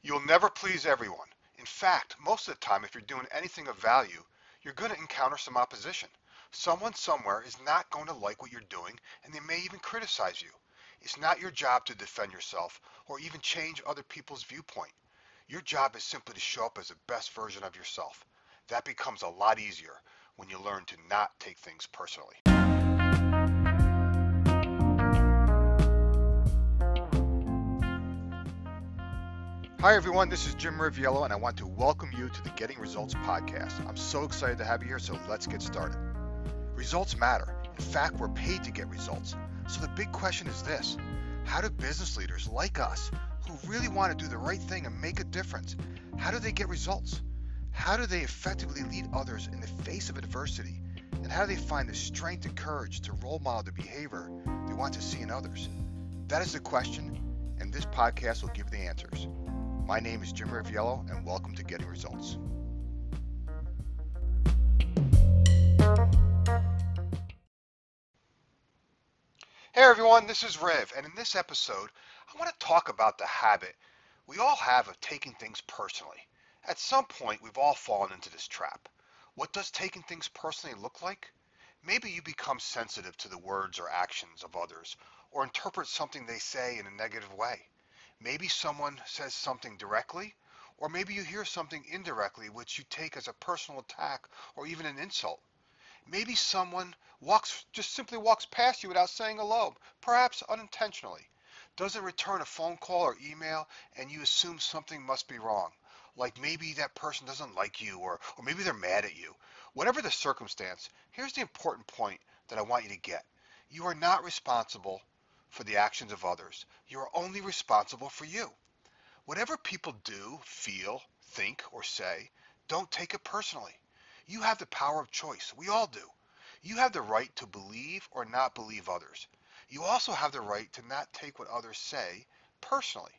You'll never please everyone. In fact, most of the time, if you're doing anything of value, you're going to encounter some opposition. Someone somewhere is not going to like what you're doing, and they may even criticize you. It's not your job to defend yourself or even change other people's viewpoint. Your job is simply to show up as the best version of yourself. That becomes a lot easier when you learn to not take things personally. Hi everyone, this is Jim Riviello and I want to welcome you to the Getting Results Podcast. I'm so excited to have you here, so let's get started. Results matter. In fact, we're paid to get results. So the big question is this: how do business leaders like us, who really want to do the right thing and make a difference, how do they get results? How do they effectively lead others in the face of adversity? And how do they find the strength and courage to role model the behavior they want to see in others? That is the question, and this podcast will give the answers. My name is Jim Riviello, and welcome to Getting Results. Hey everyone, this is Riv, and in this episode, I want to talk about the habit we all have of taking things personally. At some point, we've all fallen into this trap. What does taking things personally look like? Maybe you become sensitive to the words or actions of others, or interpret something they say in a negative way. Maybe someone says something directly, or maybe you hear something indirectly which you take as a personal attack or even an insult. Maybe someone just simply walks past you without saying hello, perhaps unintentionally, doesn't return a phone call or email, and you assume something must be wrong. Like maybe that person doesn't like you, or maybe they're mad at you. Whatever the circumstance, here's the important point that I want you to get. You are not responsible for the actions of others. You are only responsible for you. Whatever people do, feel, think, or say, don't take it personally. You have the power of choice. We all do. You have the right to believe or not believe others. You also have the right to not take what others say personally.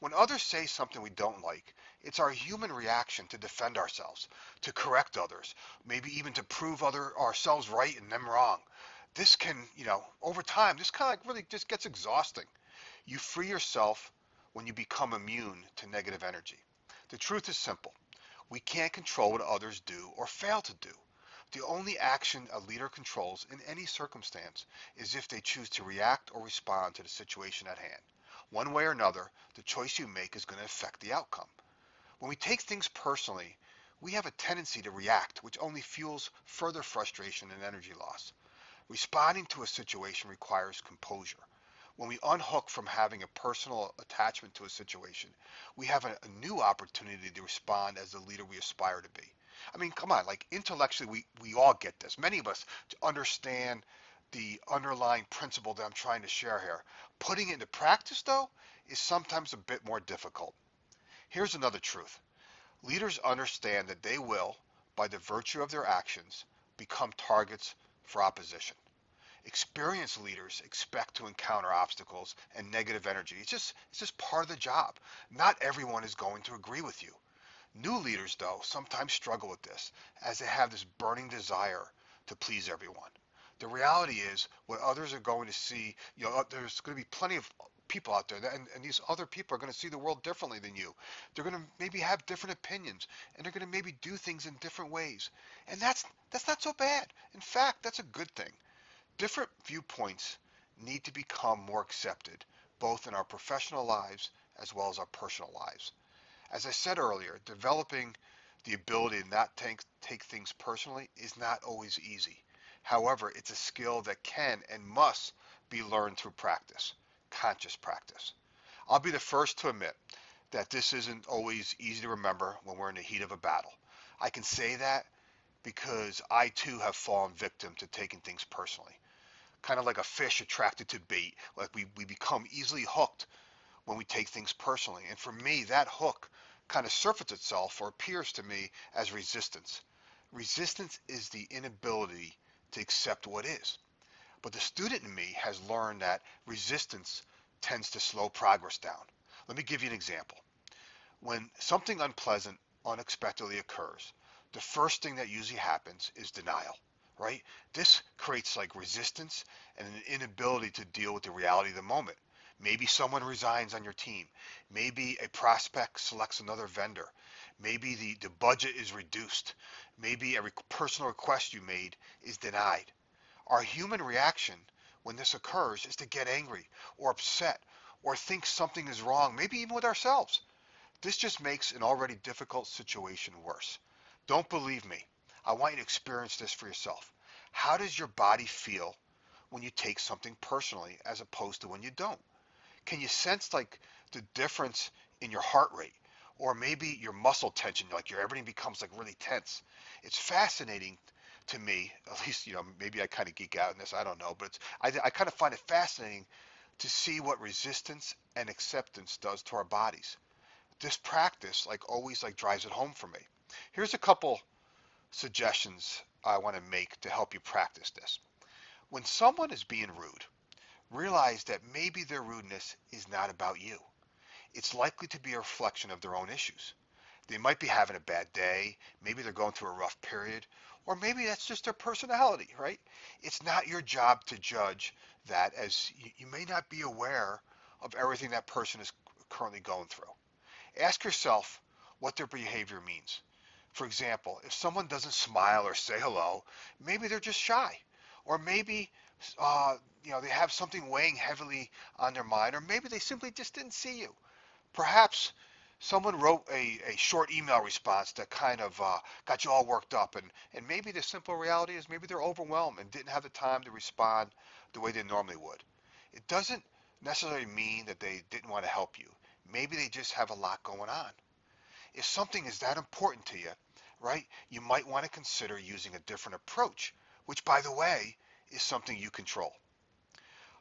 When others say something we don't like, it's our human reaction to defend ourselves, to correct others, maybe even to prove ourselves right and them wrong. This can, over time, this kind of really just gets exhausting. You free yourself when you become immune to negative energy. The truth is simple. We can't control what others do or fail to do. The only action a leader controls in any circumstance is if they choose to react or respond to the situation at hand. One way or another, the choice you make is going to affect the outcome. When we take things personally, we have a tendency to react, which only fuels further frustration and energy loss. Responding to a situation requires composure. When we unhook from having a personal attachment to a situation, we have a new opportunity to respond as the leader we aspire to be. I mean, come on, like intellectually, we all get this. Many of us understand the underlying principle that I'm trying to share here. Putting it into practice, though, is sometimes a bit more difficult. Here's another truth. Leaders understand that they will, by the virtue of their actions, become targets for opposition. Experienced leaders expect to encounter obstacles and negative energy. It's just part of the job. Not everyone is going to agree with you. New leaders, though, sometimes struggle with this, as they have this burning desire to please everyone. The reality is, what others are going to see, there's going to be plenty of people out there, and these other people are going to see the world differently than you. They're going to maybe have different opinions, and they're going to maybe do things in different ways. And that's not so bad. In fact, that's a good thing. Different viewpoints need to become more accepted, both in our professional lives as well as our personal lives. As I said earlier, developing the ability to not take things personally is not always easy. However, it's a skill that can and must be learned through practice, conscious practice. I'll be the first to admit that this isn't always easy to remember when we're in the heat of a battle. I can say that because I too have fallen victim to taking things personally. Kind of like a fish attracted to bait, like we become easily hooked when we take things personally. And for me, that hook kind of surfaces itself or appears to me as resistance. Resistance is the inability to accept what is. But the student in me has learned that resistance tends to slow progress down. Let me give you an example. When something unpleasant unexpectedly occurs, the first thing that usually happens is denial. Right? This creates like resistance and an inability to deal with the reality of the moment. Maybe someone resigns on your team. Maybe a prospect selects another vendor. Maybe the budget is reduced. Maybe a personal request you made is denied. Our human reaction when this occurs is to get angry or upset or think something is wrong, maybe even with ourselves. This just makes an already difficult situation worse. Don't believe me. I want you to experience this for yourself. How does your body feel when you take something personally as opposed to when you don't? Can you sense like the difference in your heart rate or maybe your muscle tension, like your everything becomes like really tense? It's fascinating to me, at least, maybe I kind of geek out in this, I don't know, but I kind of find it fascinating to see what resistance and acceptance does to our bodies. This practice always drives it home for me. Here's a couple suggestions I want to make to help you practice this. When someone is being rude, realize that maybe their rudeness is not about you. It's likely to be a reflection of their own issues. They might be having a bad day, maybe they're going through a rough period, or maybe that's just their personality, right? It's not your job to judge that, as you may not be aware of everything that person is currently going through. Ask yourself what their behavior means. For example, if someone doesn't smile or say hello, maybe they're just shy, or maybe they have something weighing heavily on their mind, or maybe they simply just didn't see you. Perhaps someone wrote a short email response that kind of got you all worked up, and maybe the simple reality is maybe they're overwhelmed and didn't have the time to respond the way they normally would. It doesn't necessarily mean that they didn't want to help you. Maybe they just have a lot going on. If something is that important to you, right, you might want to consider using a different approach, which, by the way, is something you control.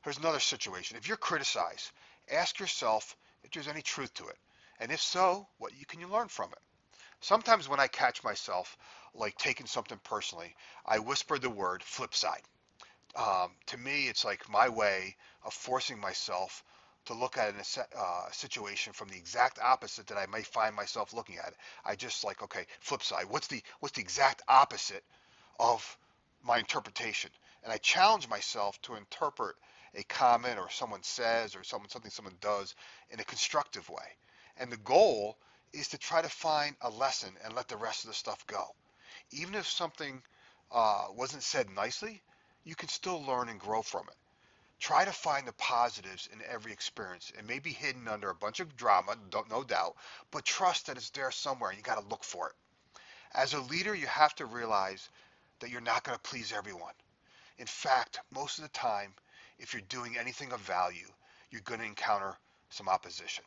Here's another situation. If you're criticized, ask yourself if there's any truth to it. And if so, what can you learn from it? Sometimes when I catch myself, taking something personally, I whisper the word flip side. To me, it's my way of forcing myself to look at a situation from the exact opposite that I may find myself looking at. I just okay, flip side. What's the exact opposite of my interpretation? And I challenge myself to interpret a comment or someone says or something someone does in a constructive way. And the goal is to try to find a lesson and let the rest of the stuff go. Even if something wasn't said nicely, you can still learn and grow from it. Try to find the positives in every experience. It may be hidden under a bunch of drama, no doubt, but trust that it's there somewhere and you got to look for it. As a leader, you have to realize that you're not going to please everyone. In fact, most of the time, if you're doing anything of value, you're going to encounter some opposition.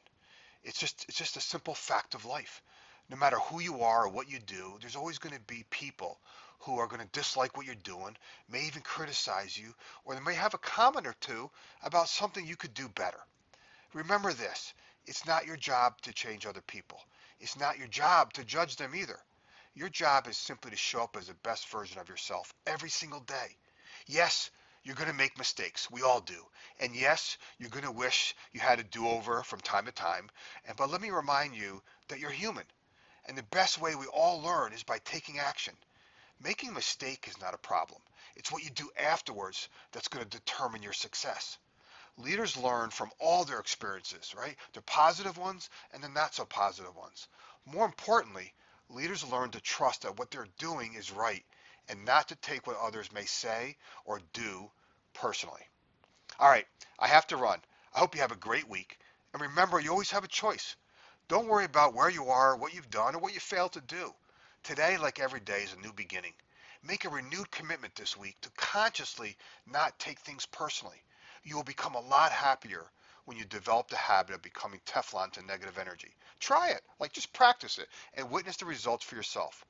It's just a simple fact of life. No matter who you are or what you do, there's always going to be people who are going to dislike what you're doing, may even criticize you, or they may have a comment or two about something you could do better. Remember this, it's not your job to change other people. It's not your job to judge them either. Your job is simply to show up as the best version of yourself every single day. Yes, you're going to make mistakes. We all do. And yes, you're going to wish you had a do-over from time to time. But let me remind you that you're human. And the best way we all learn is by taking action. Making a mistake is not a problem. It's what you do afterwards that's going to determine your success. Leaders learn from all their experiences, right? The positive ones and the not-so-positive ones. More importantly, leaders learn to trust that what they're doing is right, and not to take what others may say or do personally. All right, I have to run. I hope you have a great week. And remember, you always have a choice. Don't worry about where you are, what you've done, or what you failed to do. Today, like every day, is a new beginning. Make a renewed commitment this week to consciously not take things personally. You will become a lot happier when you develop the habit of becoming Teflon to negative energy. Try it, just practice it, and witness the results for yourself.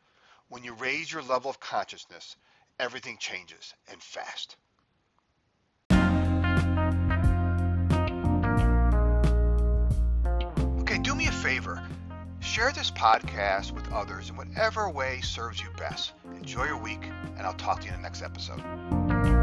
When you raise your level of consciousness, everything changes, and fast. Okay, do me a favor. Share this podcast with others in whatever way serves you best. Enjoy your week, and I'll talk to you in the next episode.